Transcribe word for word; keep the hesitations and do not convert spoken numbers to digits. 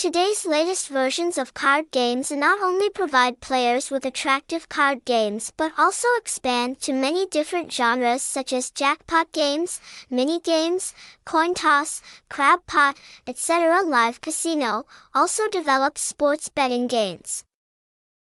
Today's latest versions of card games not only provide players with attractive card games but also expand to many different genres such as jackpot games, mini games, coin toss, crab pot, et cetera. Live Casino also develops sports betting games.